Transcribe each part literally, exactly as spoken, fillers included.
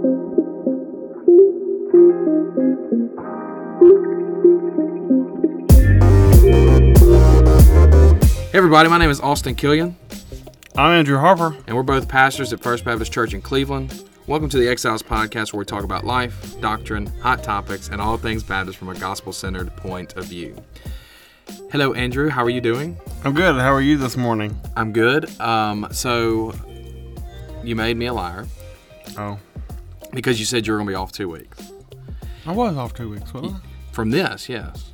Hey everybody, my name is Austin Killian. I'm Andrew Harper. And we're both pastors at First Baptist Church in Cleveland. Welcome to the Exiles Podcast, where we talk about life, doctrine, hot topics, and all things Baptist from a gospel-centered point of view. Hello, Andrew. How are you doing? I'm good. How are you this morning? I'm good. Um, so, you made me a liar. Oh. Because you said you were going to be off two weeks. I was off two weeks, wasn't I? From this, yes.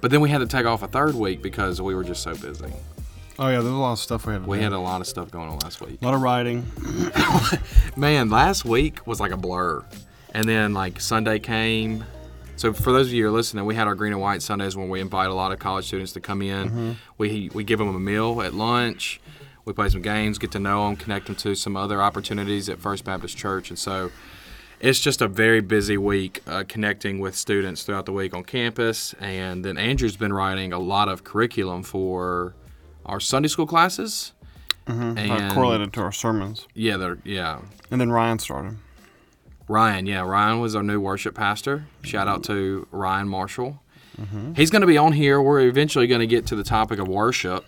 But then we had to take off a third week because we were just so busy. Oh, yeah. There was a lot of stuff we had to we do. We had a lot of stuff going on last week. A lot of writing. Man, last week was like a blur. And then, like, Sunday came. So for those of you who are listening, we had our Green and White Sundays when we invite a lot of college students to come in. Mm-hmm. We we give them a meal at lunch. We play some games, get to know them, connect them to some other opportunities at First Baptist Church. And so it's just a very busy week uh, connecting with students throughout the week on campus. And then Andrew's been writing a lot of curriculum for our Sunday school classes. Mm-hmm. And uh, correlated to our sermons. Yeah, they're yeah. And then Ryan started. Ryan, yeah. Ryan was our new worship pastor. Shout out to Ryan Marshall. Mm-hmm. He's going to be on here. We're eventually going to get to the topic of worship,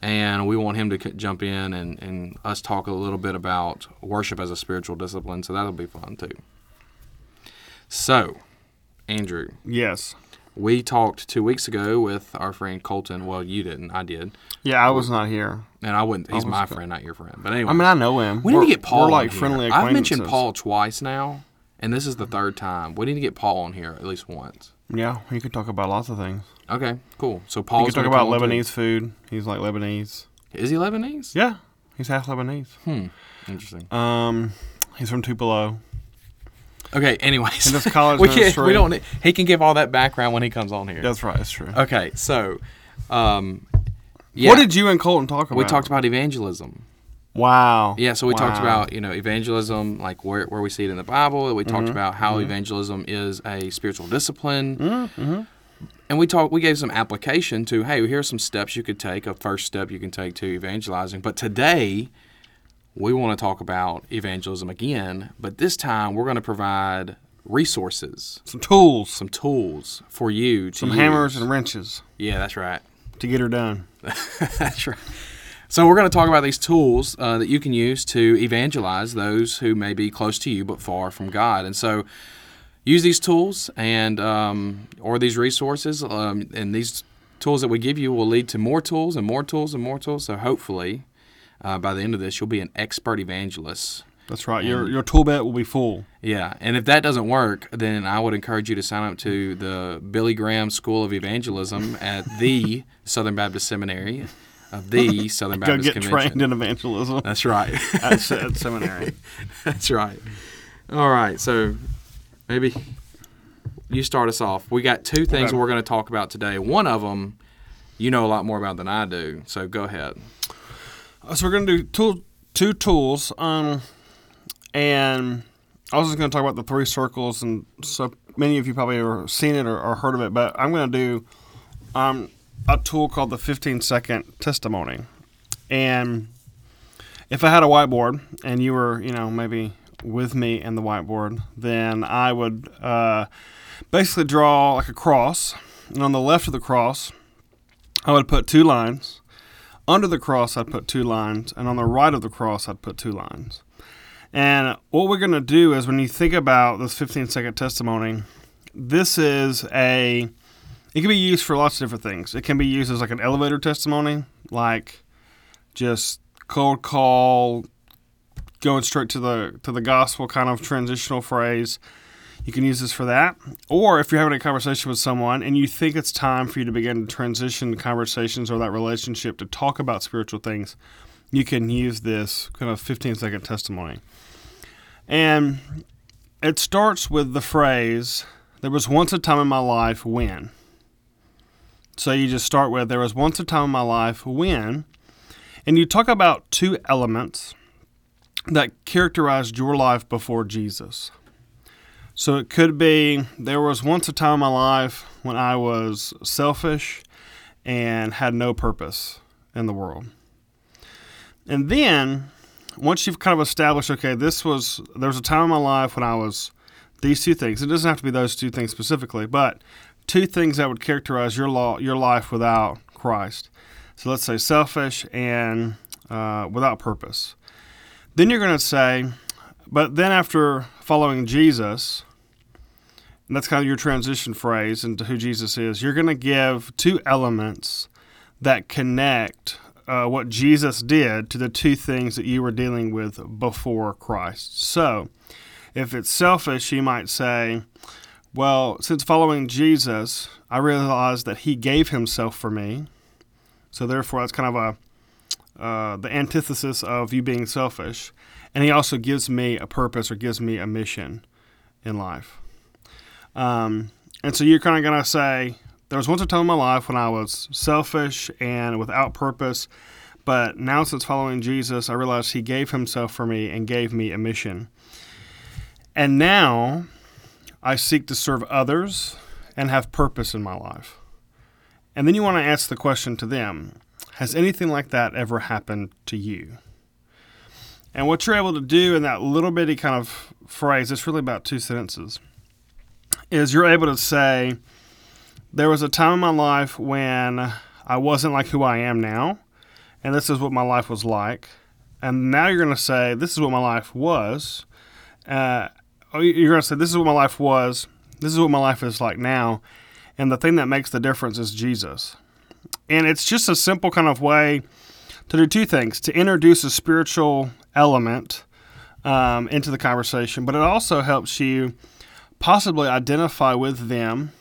and we want him to jump in and, and us talk a little bit about worship as a spiritual discipline, so that'll be fun too. So, Andrew. Yes. We talked two weeks ago with our friend Colton. Well, you didn't. I did. Yeah, I was not here. And I wouldn't. He's my friend, not your friend. But anyway. I mean, I know him. We need to get Paul on here. We're like friendly acquaintances. I've mentioned Paul twice now, and this is the third time. We need to get Paul on here at least once. Yeah, he could talk about lots of things. Okay, cool. So Paul's going to talk about Lebanese food. He's like Lebanese. Is he Lebanese? Yeah, he's half Lebanese. Hmm, interesting. Um, he's from Tupelo. Okay, anyways. In this college we, can't, we don't. He can give all that background when he comes on here. That's right, that's true. Okay, so, um, yeah. What did you and Colton talk about? We talked about evangelism. Wow. Yeah, so we wow. talked about, you know, evangelism, like where where we see it in the Bible. We talked mm-hmm. about how mm-hmm. evangelism is a spiritual discipline. Mm-hmm. And we talked. We gave some application to, hey, here are some steps you could take, a first step you can take to evangelizing. But today, we want to talk about evangelism again, but this time we're going to provide resources. Some tools. Some tools for you to Some use. Hammers and wrenches. Yeah, that's right. To get her done. That's right. So we're going to talk about these tools uh, that you can use to evangelize those who may be close to you but far from God. And so use these tools and um, or these resources, um, and these tools that we give you will lead to more tools and more tools and more tools, so hopefully... Uh, by the end of this, you'll be an expert evangelist. That's right. And your your tool belt will be full. Yeah. And if that doesn't work, then I would encourage you to sign up to the Billy Graham School of Evangelism at the Southern Baptist Seminary of the Southern Baptist Convention. Go get Convention. Trained in evangelism. That's right. at, at seminary. That's right. All right. So maybe you start us off. We got two things okay. we're going to talk about today. One of them you know a lot more about than I do, so go ahead. So we're going to do tool, two tools, um, and I was just going to talk about the three circles, and so many of you probably have seen it or, or heard of it, but I'm going to do um, a tool called the fifteen-second testimony. And if I had a whiteboard and you were, you know, maybe with me in the whiteboard, then I would uh, basically draw like a cross, and on the left of the cross, I would put two lines. Under the cross, I'd put two lines, and on the right of the cross, I'd put two lines. And what we're going to do is when you think about this fifteen-second testimony, this is a, it can be used for lots of different things. It can be used as like an elevator testimony, like just cold call, going straight to the to the gospel kind of transitional phrase. You can use this for that. Or if you're having a conversation with someone and you think it's time for you to begin to transition conversations or that relationship to talk about spiritual things, you can use this kind of fifteen-second testimony. And it starts with the phrase, there was once a time in my life when. So you just start with, there was once a time in my life when. And you talk about two elements that characterized your life before Jesus. So it could be, there was once a time in my life when I was selfish and had no purpose in the world. And then once you've kind of established, okay, this was, there was a time in my life when I was these two things. It doesn't have to be those two things specifically, but two things that would characterize your law, your life without Christ. So let's say selfish and uh, without purpose. Then you're going to say, but then after following Jesus, and that's kind of your transition phrase into who Jesus is, you're going to give two elements that connect uh, what Jesus did to the two things that you were dealing with before Christ. So if it's selfish, you might say, well, since following Jesus, I realized that he gave himself for me. So therefore, that's kind of a uh, the antithesis of you being selfish. And he also gives me a purpose or gives me a mission in life. Um, and so you're kind of going to say, there was once a time in my life when I was selfish and without purpose, but now since following Jesus, I realized he gave himself for me and gave me a mission. And now I seek to serve others and have purpose in my life. And then you want to ask the question to them, has anything like that ever happened to you? And what you're able to do in that little bitty kind of phrase, it's really about two sentences, is you're able to say, there was a time in my life when I wasn't like who I am now, and this is what my life was like. And now you're going to say, this is what my life was. Uh, you're going to say, this is what my life was. This is what my life is like now. And the thing that makes the difference is Jesus. And it's just a simple kind of way to do two things, to introduce a spiritual element um, into the conversation, but it also helps you possibly identify with them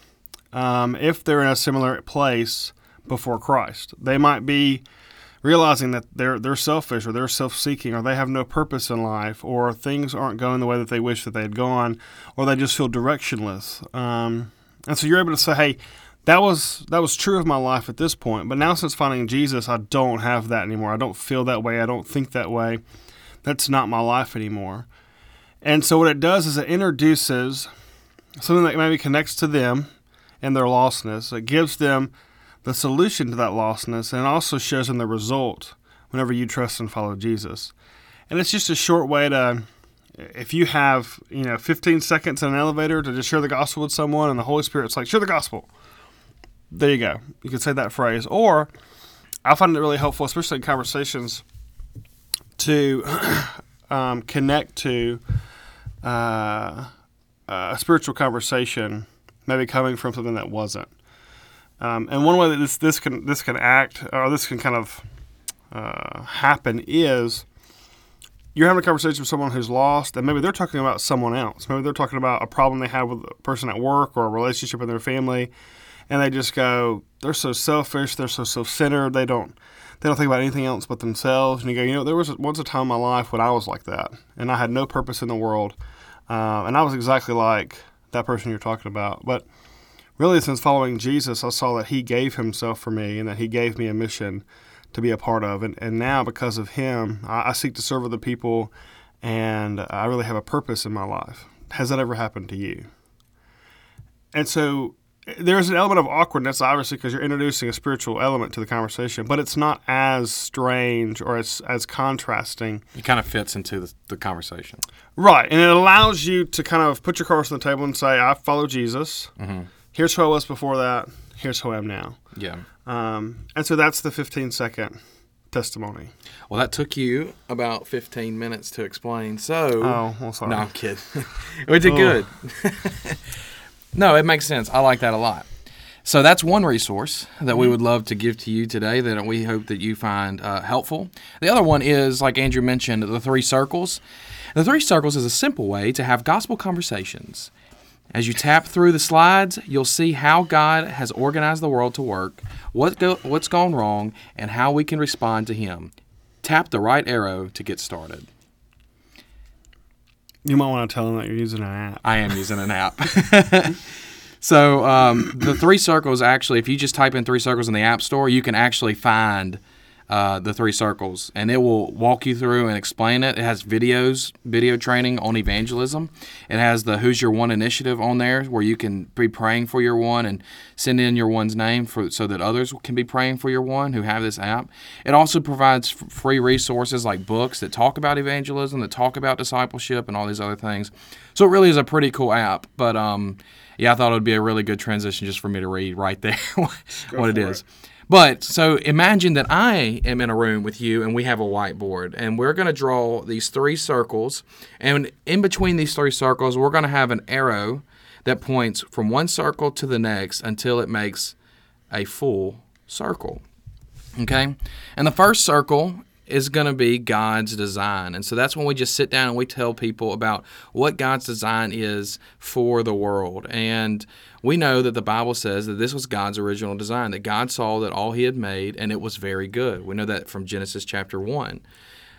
um, if they're in a similar place before Christ. They might be realizing that they're they're selfish or they're self-seeking or they have no purpose in life or things aren't going the way that they wish that they had gone or they just feel directionless. Um, and so you're able to say, hey, that was that was true of my life at this point, but now since finding Jesus, I don't have that anymore. I don't feel that way. I don't think that way. That's not my life anymore. And so what it does is it introduces something that maybe connects to them and their lostness. It gives them the solution to that lostness, and it also shows them the result whenever you trust and follow Jesus. And it's just a short way to, if you have, you know, fifteen seconds in an elevator to just share the gospel with someone, and the Holy Spirit's like, share the gospel. There you go. You can say that phrase. Or I find it really helpful, especially in conversations, to um, connect to uh, a spiritual conversation, maybe coming from something that wasn't. Um, and one way that this, this can this can act, or this can kind of uh, happen is you're having a conversation with someone who's lost, and maybe they're talking about someone else. Maybe they're talking about a problem they have with a person at work or a relationship in their family, and they just go, they're so selfish, they're so self-centered, they don't they don't think about anything else but themselves. And you go, you know, there was once a time in my life when I was like that, and I had no purpose in the world, uh, and I was exactly like that person you're talking about. But really, since following Jesus, I saw that he gave himself for me and that he gave me a mission to be a part of. And, and now, because of him, I, I seek to serve other people, and I really have a purpose in my life. Has that ever happened to you? And so there's an element of awkwardness, obviously, because you're introducing a spiritual element to the conversation, but it's not as strange or as as contrasting. It kind of fits into the, the conversation. Right, and it allows you to kind of put your cards on the table and say, I follow Jesus. Mm-hmm. Here's who I was before that. Here's who I am now. Yeah. Um, and so that's the fifteen-second testimony. Well, that took you about fifteen minutes to explain. So, oh, well, sorry. No, I'm kidding. We did good. No, it makes sense. I like that a lot. So that's one resource that we would love to give to you today that we hope that you find uh, helpful. The other one is, like Andrew mentioned, the three circles. The three circles is a simple way to have gospel conversations. As you tap through the slides, you'll see how God has organized the world to work, what go, what's gone wrong, and how we can respond to him. Tap the right arrow to get started. You might want to tell them that you're using an app. I am using an app. So um, the three circles, actually, if you just type in three circles in the App Store, you can actually find uh, the three circles, and it will walk you through and explain it. It has videos, video training on evangelism. It has the Who's Your One initiative on there where you can be praying for your one and send in your one's name for, so that others can be praying for your one who have this app. It also provides f- free resources like books that talk about evangelism, that talk about discipleship and all these other things. So it really is a pretty cool app, but um, yeah, I thought it would be a really good transition just for me to read right there what it is. It. But so imagine that I am in a room with you and we have a whiteboard and we're going to draw these three circles, and in between these three circles, we're going to have an arrow that points from one circle to the next until it makes a full circle. Okay. And the first circle is going to be God's design. And so that's when we just sit down and we tell people about what God's design is for the world. And we know that the Bible says that this was God's original design, that God saw that all he had made and it was very good. We know that from Genesis chapter one.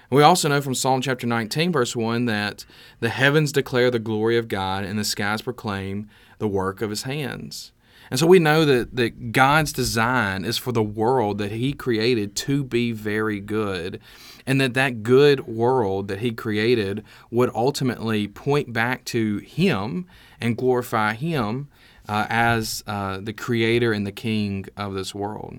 We also know from Psalm chapter nineteen, verse one, that the heavens declare the glory of God and the skies proclaim the work of his hands. And so we know that, that God's design is for the world that he created to be very good, and that that good world that he created would ultimately point back to him and glorify him uh, as uh, the creator and the king of this world.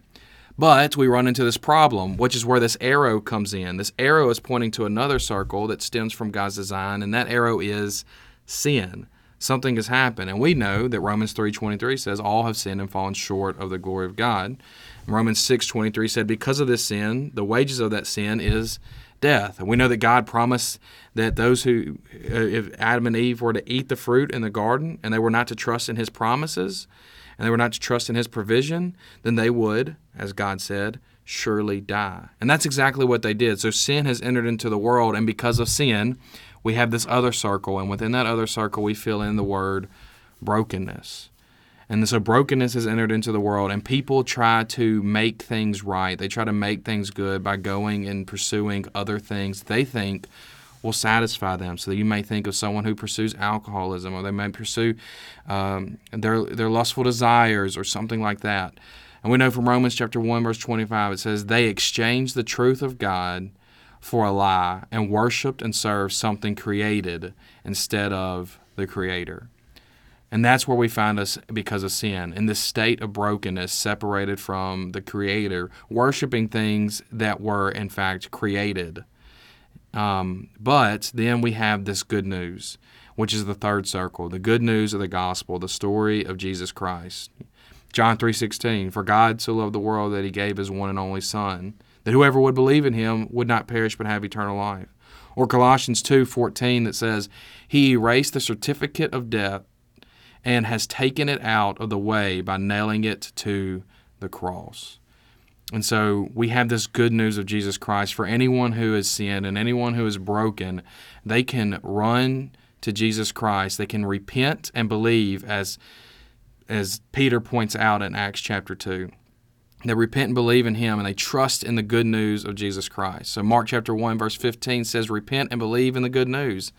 But we run into this problem, which is where this arrow comes in. This arrow is pointing to another circle that stems from God's design, and that arrow is sin. Something has happened, and we know that Romans three twenty-three says all have sinned and fallen short of the glory of God. And Romans six twenty-three said because of this sin, the wages of that sin is death. And we know that God promised that those who, if Adam and Eve were to eat the fruit in the garden and they were not to trust in his promises and they were not to trust in his provision, then they would, as God said, surely die. And that's exactly what they did. So sin has entered into the world, and because of sin, we have this other circle, and within that other circle, we fill in the word brokenness. And so brokenness has entered into the world, and people try to make things right. They try to make things good by going and pursuing other things they think will satisfy them. So you may think of someone who pursues alcoholism, or they may pursue um, their, their lustful desires or something like that. And we know from Romans chapter one, verse twenty-five, it says, they exchanged the truth of God for a lie and worshiped and served something created instead of the Creator. And that's where we find us because of sin, in this state of brokenness, separated from the Creator, worshiping things that were, in fact, created. Um, but then we have this good news, which is the third circle, the good news of the gospel, the story of Jesus Christ. John three sixteen, for God so loved the world that he gave his one and only Son, that whoever would believe in him would not perish but have eternal life. Or Colossians two fourteen that says, he erased the certificate of death and has taken it out of the way by nailing it to the cross. And so we have this good news of Jesus Christ for anyone who has sinned and anyone who is broken. They can run to Jesus Christ. They can repent and believe, as, as Peter points out in Acts chapter two. They repent and believe in him, and they trust in the good news of Jesus Christ. So Mark chapter one, verse fifteen says, repent and believe in the good news.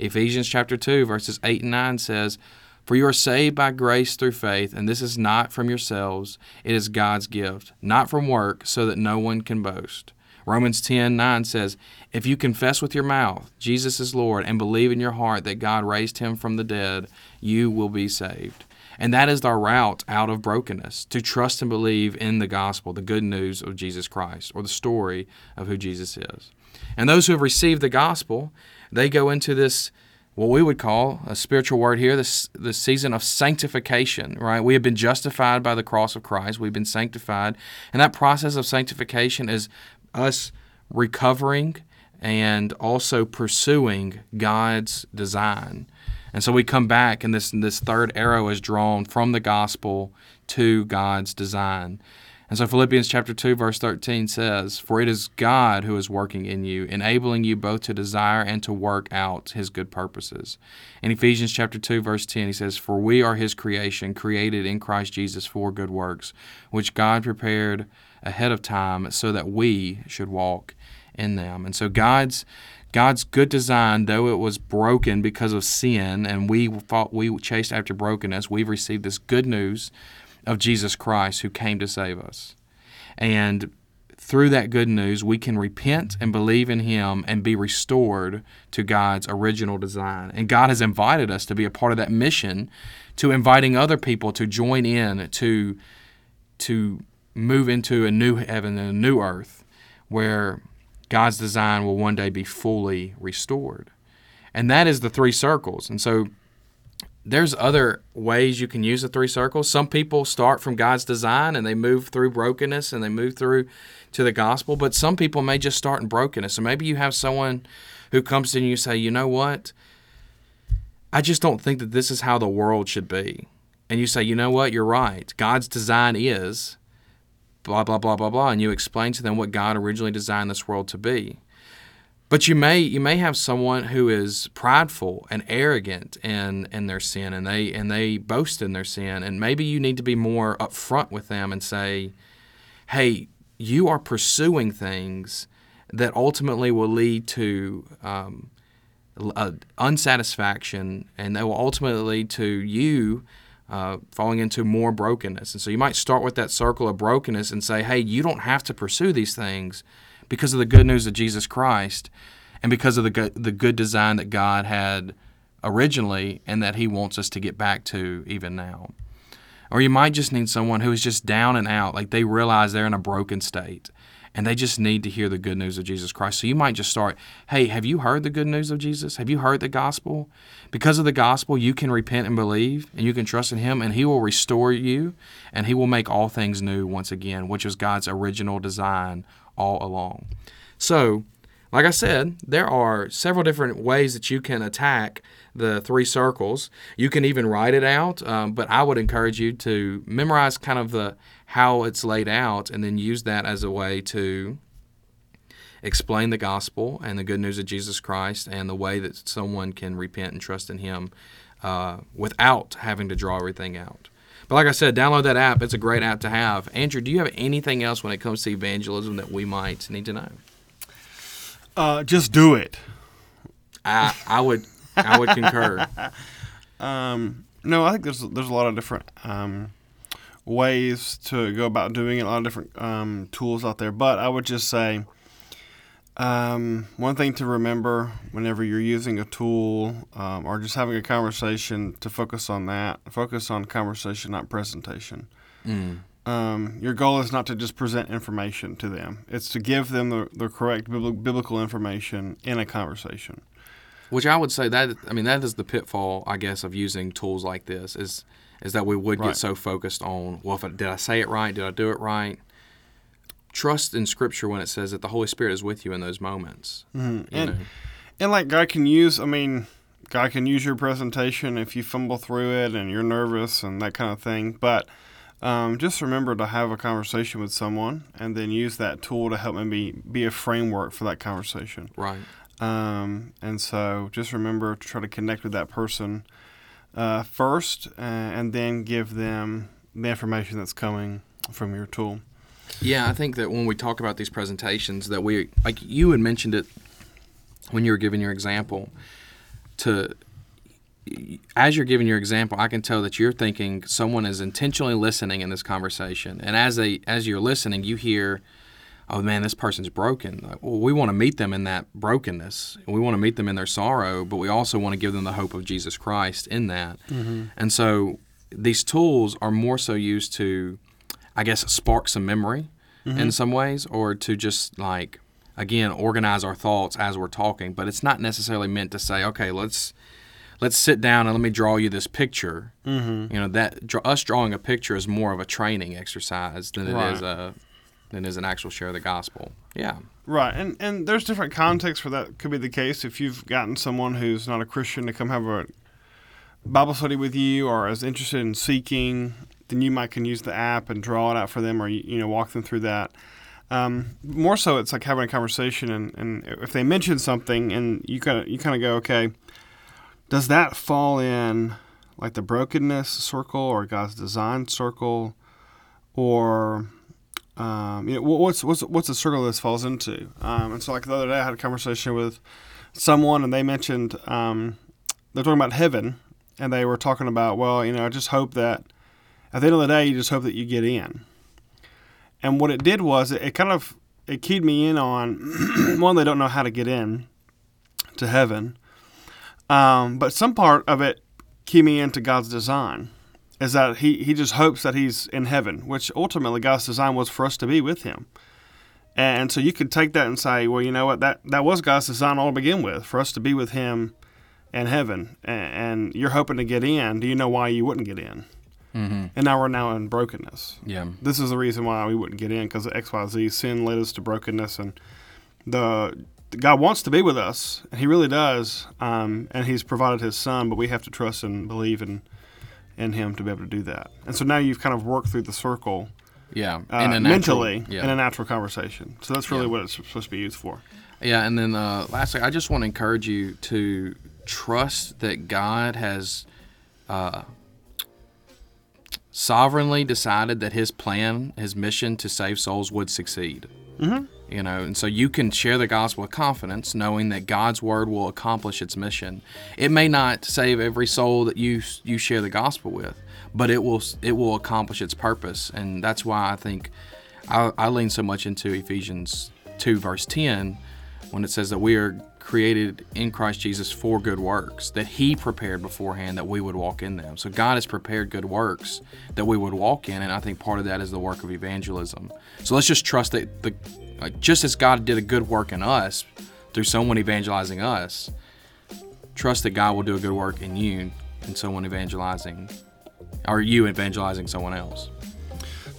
Ephesians chapter two, verses eight and nine says, for you are saved by grace through faith, and this is not from yourselves. It is God's gift, not from work, so that no one can boast. Romans ten nine says, if you confess with your mouth Jesus is Lord and believe in your heart that God raised him from the dead, you will be saved. And that is our route out of brokenness, to trust and believe in the gospel, the good news of Jesus Christ, or the story of who Jesus is. And those who have received the gospel, they go into this, what we would call a spiritual word here, this, this season of sanctification, right? We have been justified by the cross of Christ. We've been sanctified. And that process of sanctification is us recovering and also pursuing God's design. And so we come back, and this this third arrow is drawn from the gospel to God's design. And so Philippians chapter two, verse thirteen says, for it is God who is working in you, enabling you both to desire and to work out his good purposes. In Ephesians chapter two, verse ten, he says, for we are his creation, created in Christ Jesus for good works, which God prepared ahead of time so that we should walk in them. And so God's God's good design, though it was broken because of sin, and we fought, we chased after brokenness, we've received this good news of Jesus Christ who came to save us. And through that good news, we can repent and believe in Him and be restored to God's original design. And God has invited us to be a part of that mission, to inviting other people to join in, to to move into a new heaven and a new earth where God's design will one day be fully restored. And that is the three circles. And so there's other ways you can use the three circles. Some people start from God's design and they move through brokenness and they move through to the gospel, but some people may just start in brokenness. So maybe you have someone who comes to you and you say, you know what, I just don't think that this is how the world should be. And you say, you know what, you're right. God's design is blah, blah, blah, blah, blah. And you explain to them what God originally designed this world to be. But you may you may have someone who is prideful and arrogant in, in their sin, and they and they boast in their sin, and maybe you need to be more upfront with them and say, hey, you are pursuing things that ultimately will lead to um, uh, unsatisfaction, and that will ultimately lead to you uh, falling into more brokenness. And so you might start with that circle of brokenness and say, hey, you don't have to pursue these things, because of the good news of Jesus Christ and because of the good, the good design that God had originally and that He wants us to get back to even now. Or you might just need someone who is just down and out, like they realize they're in a broken state and they just need to hear the good news of Jesus Christ. So you might just start, hey, have you heard the good news of Jesus? Have you heard the gospel? Because of the gospel, you can repent and believe, and you can trust in Him, and He will restore you, and He will make all things new once again, which was God's original design all along. So, like I said, there are several different ways that you can attack the three circles. You can even write it out, um, but I would encourage you to memorize kind of the how it's laid out and then use that as a way to explain the gospel and the good news of Jesus Christ and the way that someone can repent and trust in Him uh, without having to draw everything out. But like I said, download that app. It's a great app to have. Andrew, do you have anything else when it comes to evangelism that we might need to know? Uh, just do it. I I would I would concur. Um, no, I think there's there's a lot of different um, ways to go about doing it. A lot of different um, tools out there. But I would just say um, one thing to remember whenever you're using a tool um, or just having a conversation, to focus on that. Focus on conversation, not presentation. Mm. Um, your goal is not to just present information to them. It's to give them the, the correct bibl- biblical information in a conversation. Which I would say that, I mean, that is the pitfall, I guess, of using tools like this, is is that we would right. get so focused on, well, if I, did I say it right? Did I do it right? Trust in Scripture when it says that the Holy Spirit is with you in those moments. Mm-hmm. And, and like God can use, I mean, God can use your presentation if you fumble through it and you're nervous and that kind of thing, but Um, just remember to have a conversation with someone and then use that tool to help maybe be a framework for that conversation. Right. Um, and so just remember to try to connect with that person uh, first uh, and then give them the information that's coming from your tool. Yeah, I think that when we talk about these presentations that we, like you had mentioned it when you were giving your example, to as you're giving your example, I can tell that you're thinking someone is intentionally listening in this conversation. And as they, as you're listening, you hear, oh, man, this person's broken. Like, well, we want to meet them in that brokenness. We want to meet them in their sorrow, but we also want to give them the hope of Jesus Christ in that. Mm-hmm. And so these tools are more so used to, I guess, spark some memory mm-hmm. in some ways, or to just, like, again, organize our thoughts as we're talking. But it's not necessarily meant to say, okay, let's... let's sit down and let me draw you this picture. Mm-hmm. You know, that draw, us drawing a picture is more of a training exercise than it right. is a than is an actual share of the gospel. Yeah, right. And and there's different contexts where that could be the case. If you've gotten someone who's not a Christian to come have a Bible study with you, or is interested in seeking, then you might can use the app and draw it out for them, or you, you know walk them through that. Um, more so, it's like having a conversation, and, and if they mention something, and you kind of you kind of go, okay, does that fall in like the brokenness circle or God's design circle, or um, you know, what's what's what's the circle this falls into? Um, and so, like the other day, I had a conversation with someone, and they mentioned um, they're talking about heaven, and they were talking about, well, you know, I just hope that at the end of the day, you just hope that you get in. And what it did was it, it kind of it keyed me in on, one, they don't know how to get in to heaven. Um, but some part of it keyed me into God's design, is that he, he just hopes that he's in heaven, which ultimately God's design was for us to be with him. And so you could take that and say, well, you know what, that, that was God's design all to begin with, for us to be with him in heaven. And, and you're hoping to get in. Do you know why you wouldn't get in? Mm-hmm. And now we're now in brokenness. Yeah, this is the reason why we wouldn't get in, because of X, Y, Z. Sin led us to brokenness, and the God wants to be with us, and he really does, um, and he's provided his son, but we have to trust and believe in in him to be able to do that. And so now you've kind of worked through the circle yeah, uh, in a natural, mentally yeah. in a natural conversation. So that's really yeah. what it's supposed to be used for. Yeah, and then uh, lastly, I just want to encourage you to trust that God has uh, – sovereignly decided that his plan, his mission to save souls would succeed. Mm-hmm. You know, and so you can share the gospel with confidence, knowing that God's word will accomplish its mission. It may not save every soul that you you share the gospel with, but it will it will accomplish its purpose. And that's why I think I, I lean so much into Ephesians two verse ten, when it says that we are created in Christ Jesus for good works that he prepared beforehand that we would walk in them. So God has prepared good works that we would walk in, and I think part of that is the work of evangelism. So let's just trust that the like, just as God did a good work in us through someone evangelizing us, trust that God will do a good work in you and someone evangelizing, or you evangelizing someone else.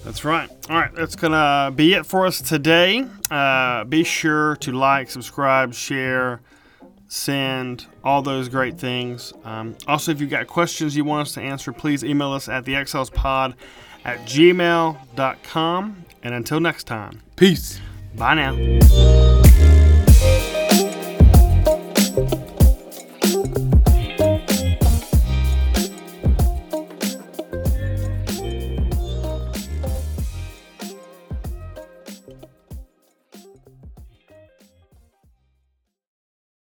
That's right. All right, that's going to be it for us today. Uh, be sure to like, subscribe, share, send, all those great things. Um, also, if you've got questions you want us to answer, please email us at the exiles pod at gmail dot com. And until next time, peace. Bye now.